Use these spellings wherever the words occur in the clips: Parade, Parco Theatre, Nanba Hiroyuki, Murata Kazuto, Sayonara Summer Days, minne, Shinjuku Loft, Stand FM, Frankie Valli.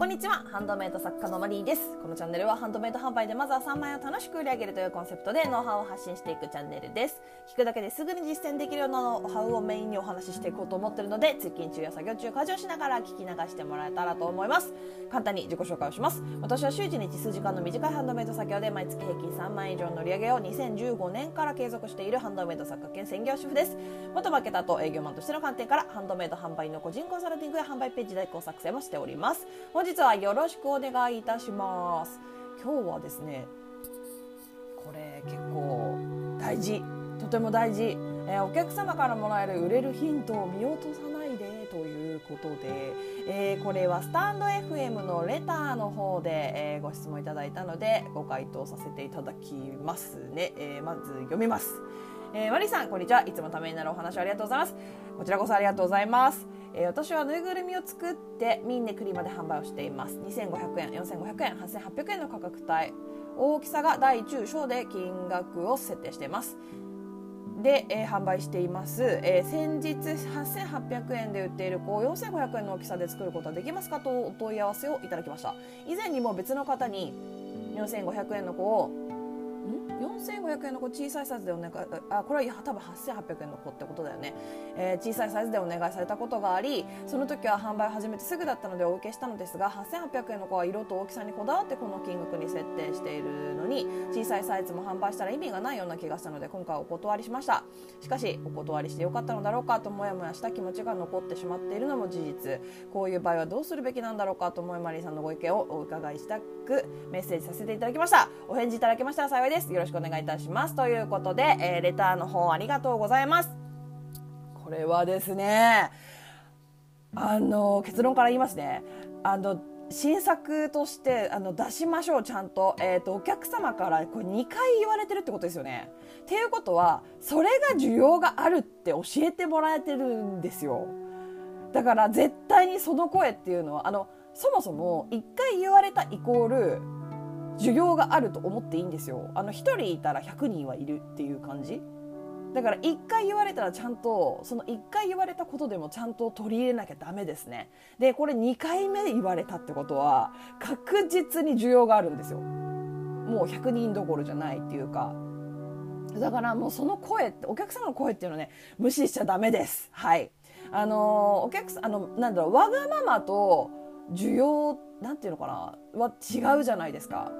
こんにちは、ハンドメイド作家のマリーです。このチャンネルはハンドメイド販売でまずは3万円を楽しく売り上げるというコンセプトでノウハウを発信していくチャンネルです。聞くだけですぐに実践できるようなノウハウをメインにお話ししていこうと思っているので、通勤中や作業中、家事をしながら聞き流してもらえたらと思います。簡単に自己紹介をします。私は週1日数時間の短いハンドメイド作業で毎月平均3万円以上の売り上げを2015年から継続しているハンドメイド作家兼専業主婦です。元マーケターと営業マンとしての観点からハンドメイド販売の個人コンサルティングや販売ページ代行作成もしております。本日はよろしくお願いいたします。今日はですね、これ結構大事、とても大事、お客様からもらえる売れるヒントを見落とさないでということで、これはスタンド FM のレターの方で、ご質問いただいたのでご回答させていただきますね。まず読みます。マリさん、こんにちは。いつもためになるお話ありがとうございます。こちらこそありがとうございます。私はぬいぐるみを作ってミンネクリマで販売をしています。2500円、4500円、8800円の価格帯、大きさが大中小で金額を設定していますで、販売しています。先日8800円で売っている子を4500円の大きさで作ることはできますかとお問い合わせをいただきました。以前にも別の方に4500円の子を4500円の子小さいサイズでお願い、これは多分8800円の子ってことだよね。小さいサイズでお願いされたことがあり、その時は販売を始めてすぐだったのでお受けしたのですが、8800円の子は色と大きさにこだわってこの金額に設定しているのに、小さいサイズも販売したら意味がないような気がしたので今回お断りしました。しかしお断りしてよかったのだろうかとモヤモヤした気持ちが残ってしまっているのも事実。こういう場合はどうするべきなんだろうかと思い、マリーさんのご意見をお伺いしたくメッセージさせていただきました。お返事いただけましたら幸いです。よろしくお願いいたします。ということで、レターの方ありがとうございます。これはですね、結論から言いますね。新作として出しましょう、ちゃんと。お客様からこれ2回言われてるってことですよね。っていうことは、それが需要があるって教えてもらえてるんですよ。だから絶対にその声っていうのは、そもそも1回言われたイコール需要があると思っていいんですよ。1人いたら100人はいるっていう感じだから、1回言われたらちゃんとその1回言われたことでもちゃんと取り入れなきゃダメですね。でこれ2回目言われたってことは確実に需要があるんですよ。もう100人どころじゃないっていうか、だからもうその声、お客様の声っていうのね、無視しちゃダメです。はい。お客さん、なんだろう、わがままと需要なんていうのかなは違うじゃないですか。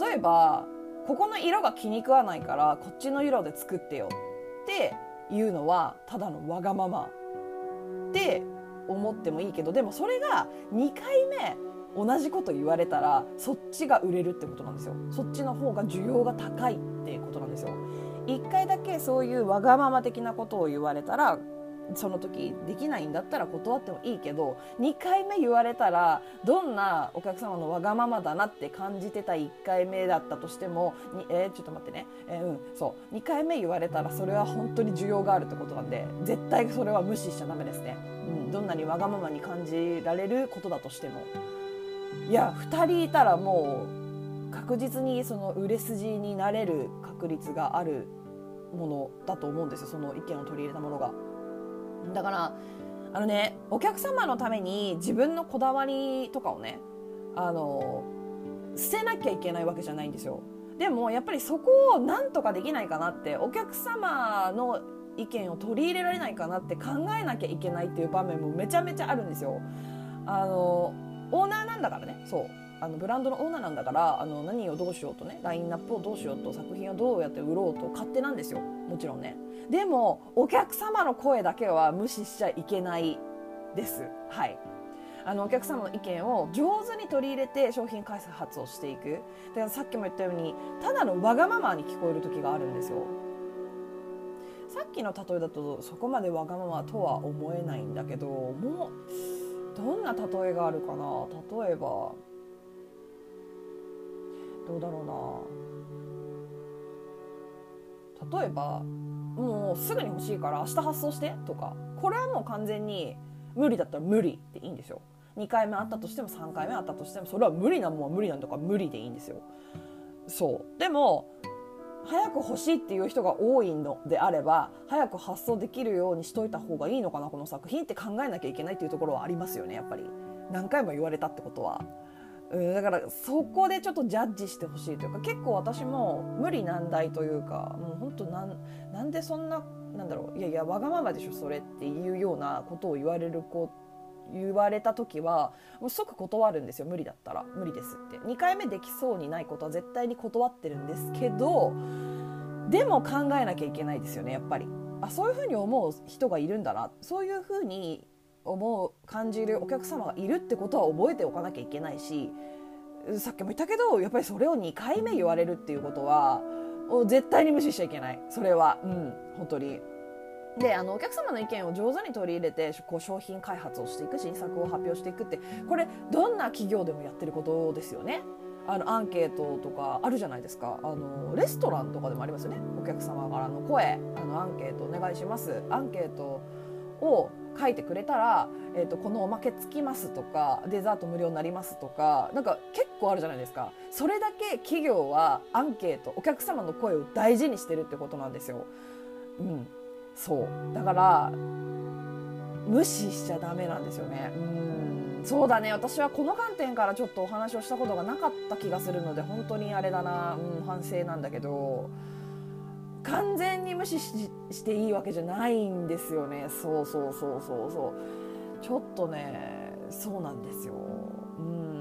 例えばここの色が気に食わないからこっちの色で作ってよっていうのはただのわがままって思ってもいいけど、でもそれが2回目同じこと言われたらそっちが売れるってことなんですよ。そっちの方が需要が高いってことなんですよ。1回だけそういうわがまま的なことを言われたらその時できないんだったら断ってもいいけど、2回目言われたらどんなお客様のわがままだなって感じてた1回目だったとしても、ちょっと待ってね、2回目言われたらそれは本当に需要があるってことなんで、絶対それは無視しちゃダメですね。どんなにわがままに感じられることだとしても、いや2人いたらもう確実にその売れ筋になれる確率があるものだと思うんですよ、その意見を取り入れたものが。だからお客様のために自分のこだわりとかをね捨てなきゃいけないわけじゃないんですよ。でもやっぱりそこをなんとかできないかなって、お客様の意見を取り入れられないかなって考えなきゃいけないっていう場面もめちゃめちゃあるんですよ。オーナーなんだからね、そうブランドのオーナーなんだから何をどうしようとね、ラインナップをどうしようと、作品をどうやって売ろうと勝手なんですよ、もちろんね。でもお客様の声だけは無視しちゃいけないです。はい。お客様の意見を上手に取り入れて商品開発をしていく。でさっきも言ったようにただのわがままに聞こえる時があるんですよ。さっきの例えだとそこまでわがままとは思えないんだけど、もうどんな例えがあるかな。例えばどうだろうな、例えばもうすぐに欲しいから明日発送してとか、これはもう完全に無理だったら無理でいいんですよ。2回目あったとしても3回目あったとしても、それは無理なもんは無理なんだから無理でいいんですよ。そう。でも早く欲しいっていう人が多いのであれば早く発送できるようにしといた方がいいのかな、この作品って考えなきゃいけないっていうところはありますよね。やっぱり何回も言われたってことはだからそこでちょっとジャッジしてほしいというか、結構私も無理難題というか、もう本当なんでそんな、なんだろう、いやいやわがままでしょそれっていうようなことを言われた時はもう即断るんですよ。無理だったら無理ですって、2回目できそうにないことは絶対に断ってるんですけど、でも考えなきゃいけないですよね、やっぱり。あ、そういうふうに思う人がいるんだな、そういうふうに思う感じるお客様がいるってことは覚えておかなきゃいけないし、さっきも言ったけどやっぱりそれを2回目言われるっていうことは絶対に無視しちゃいけない、それは、本当に。で、お客様の意見を上手に取り入れてこう商品開発をしていく、新作を発表していくって、これどんな企業でもやってることですよね。アンケートとかあるじゃないですか。レストランとかでもありますよね。お客様からの声、アンケートお願いします、アンケートを書いてくれたら、このおまけつきますとか、デザート無料になりますとか、なんか結構あるじゃないですか。それだけ企業はアンケート、お客様の声を大事にしてるってことなんですよ。そうだから無視しちゃダメなんですよね。そうだね、私はこの観点からちょっとお話をしたことがなかった気がするので、本当にあれだな、反省なんだけど、完全に無視していいわけじゃないんですよね。そうちょっとね、そうなんですよ。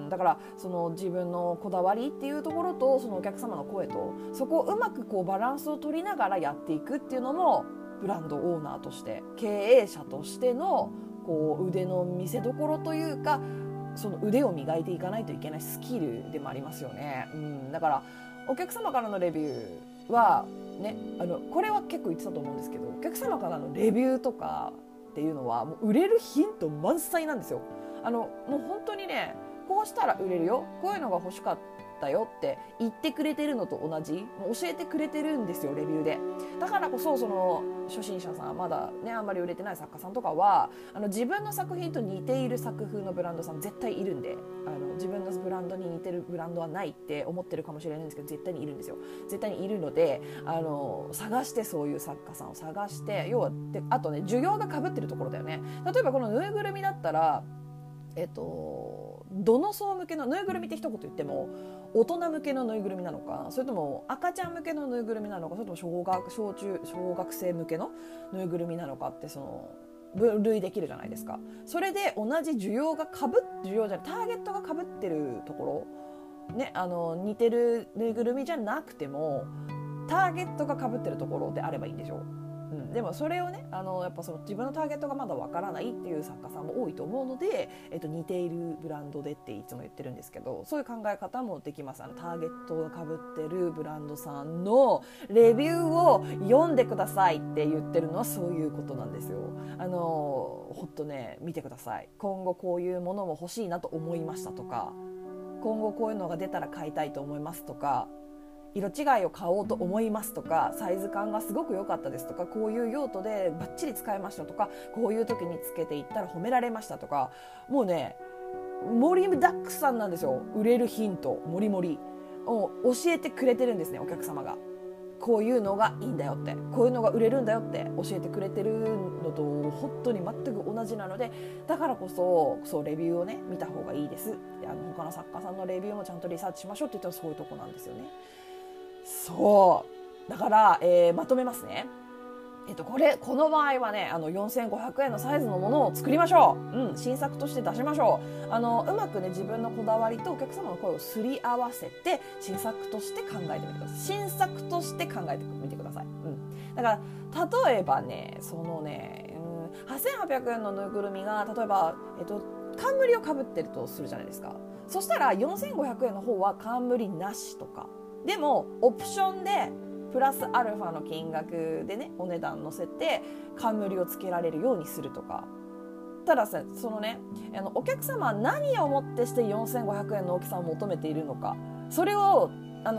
だからその自分のこだわりっていうところと、そのお客様の声と、そこをうまくこうバランスを取りながらやっていくっていうのも、ブランドオーナーとして経営者としてのこう腕の見せ所というか、その腕を磨いていかないといけないスキルでもありますよね。だからお客様からのレビューはね、これは結構言ってたと思うんですけど、お客様からのレビューとかっていうのはもう売れるヒント満載なんですよ。もう本当にね、こうしたら売れるよ、こういうのが欲しかったよって言ってくれてるのと同じ、教えてくれてるんですよ、レビューで。だからこそ、その初心者さん、まだねあんまり売れてない作家さんとかは、自分の作品と似ている作風のブランドさん絶対いるんで、自分のブランドに似てるブランドはないって思ってるかもしれないんですけど、絶対にいるんですよ。絶対にいるので、探して、そういう作家さんを探して、要はあとね、需要が被ってるところだよね。例えばこのぬいぐるみだったら、どの層向けのぬいぐるみって一言言っても、大人向けのぬいぐるみなのか、それとも赤ちゃん向けのぬいぐるみなのか、それとも小学生向けのぬいぐるみなのかって、その分類できるじゃないですか。それで同じターゲットが被ってるところ、ね、似てるぬいぐるみじゃなくてもターゲットが被ってるところであればいいんでしょう。でもそれをね、やっぱその自分のターゲットがまだわからないっていう作家さんも多いと思うので、似ているブランドでっていつも言ってるんですけど、そういう考え方もできます。ターゲットが被ってるブランドさんのレビューを読んでくださいって言ってるのはそういうことなんですよ。ほっとね、見てください、今後こういうものも欲しいなと思いましたとか、今後こういうのが出たら買いたいと思いますとか、色違いを買おうと思いますとか、サイズ感がすごく良かったですとか、こういう用途でバッチリ使えましたとか、こういう時につけていったら褒められましたとか、もうね、盛りだくさんなんですよ。売れるヒント盛り盛り教えてくれてるんですね、お客様が。こういうのがいいんだよって、こういうのが売れるんだよって教えてくれてるのと本当に全く同じなので、だからこそ、レビューをね、見た方がいいです。他の作家さんのレビューもちゃんとリサーチしましょうって言ったら、そういうとこなんですよね。そうだから、まとめますね。この場合はね、4500円のサイズのものを作りましょう。新作として出しましょう。うまくね、自分のこだわりとお客様の声をすり合わせて、新作として考えてみてください。新作として考えてみてください。だから例えばね、8800円のぬいぐるみが、例えば冠をかぶってるとするじゃないですか。そしたら4500円の方は冠なしとか。でもオプションでプラスアルファの金額でね、お値段乗せて冠をつけられるようにするとか。たださ、お客様は何をもってして4500円の大きさを求めているのか、それを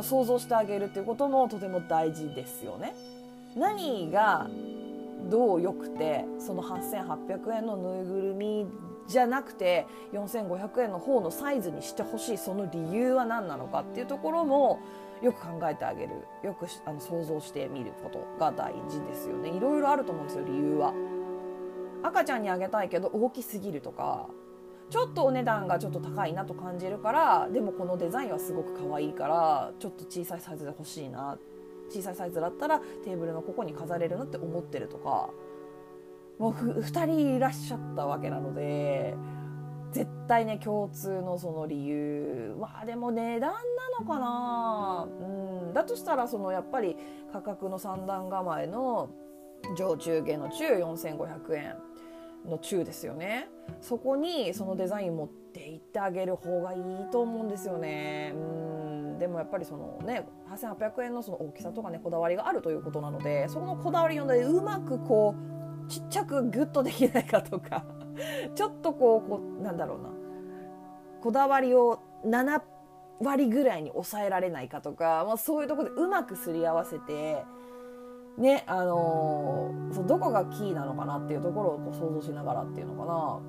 想像してあげるということもとても大事ですよね。何がどう良くて、その8800円のぬいぐるみじゃなくて4500円の方のサイズにしてほしい、その理由は何なのかっていうところもよく考えてあげる、よく想像してみることが大事ですよね。いろいろあると思うんですよ、理由は。赤ちゃんにあげたいけど大きすぎるとか、ちょっとお値段がちょっと高いなと感じるから、でもこのデザインはすごく可愛いからちょっと小さいサイズで欲しいな、小さいサイズだったらテーブルのここに飾れるなって思ってるとか、もう2人いらっしゃったわけなので、絶対ね共通のその理由、まあでも値段なのかな、うん、だとしたらそのやっぱり価格の三段構えの上中下の中4500円の中ですよね。そこにそのデザイン持っていってあげる方がいいと思うんですよね。でもやっぱりそのね8800円のその大きさとかねこだわりがあるということなので、そこのこだわりをねうまくこうちっちゃくギュッとできないかとかちょっとこうなんだろうな、こだわりを7割ぐらいに抑えられないかとか、まあ、そういうところでうまくすり合わせてね、そうどこがキーなのかなっていうところをこう想像しながらっていうのかな、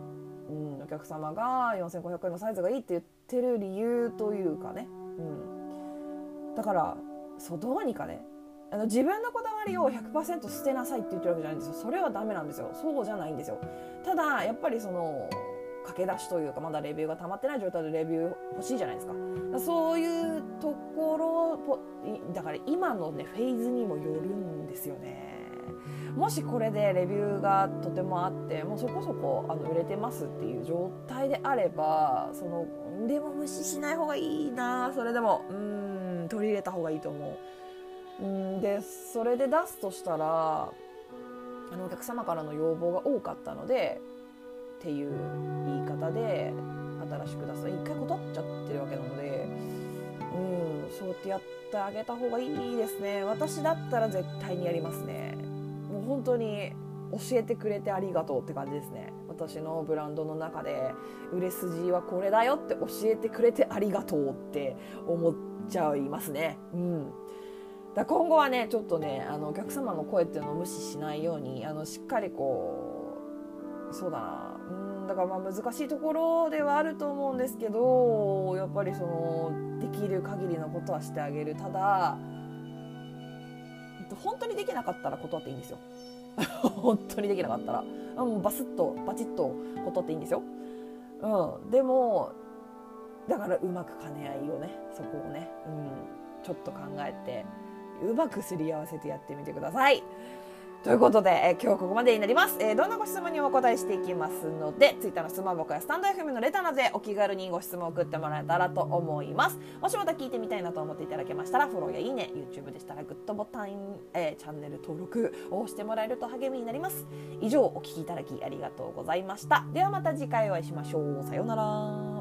うん、お客様が4500円のサイズがいいって言ってる理由というかね、うん、だからそうどうにかね自分のこだわりを 100% 捨てなさいって言ってるわけじゃないんですよ。それはダメなんですよ。そうじゃないんですよ。ただやっぱりその駆け出しというかまだレビューが溜まってない状態でレビュー欲しいじゃないですか。そういうところだから今のねフェーズにもよるんですよね。もしこれでレビューがとてもあってもうそこそこ売れてますっていう状態であれば、そのでも無視しない方がいいな。それでも取り入れた方がいいと思う。でそれで出すとしたらお客様からの要望が多かったのでっていう言い方で新しく出すと一回断っちゃってるわけなので、そうやってやってあげた方がいいですね。私だったら絶対にやりますね。もう本当に教えてくれてありがとうって感じですね。私のブランドの中で売れ筋はこれだよって教えてくれてありがとうって思っちゃいますね。だから今後はねちょっとねお客様の声っていうのを無視しないようにしっかりこうそうだな、だからまあ難しいところではあると思うんですけど、やっぱりそのできる限りのことはしてあげる。ただ本当にできなかったら断っていいんですよ本当にできなかったらもうバスッとバチッと断っていいんですよ、でもだからうまく兼ね合いをねそこをね、ちょっと考えてうまくすり合わせてやってみてくださいということで、今日ここまでになります。どんなご質問にもお答えしていきますので、Twitter の質問箱やスタンド FM のレターなどでお気軽にご質問を送ってもらえたらと思います。もしまた聞いてみたいなと思っていただけましたら、フォローやいいね、YouTube でしたらグッドボタン、チャンネル登録をしてもらえると励みになります。以上、お聞きいただきありがとうございました。ではまた次回お会いしましょう。さようなら。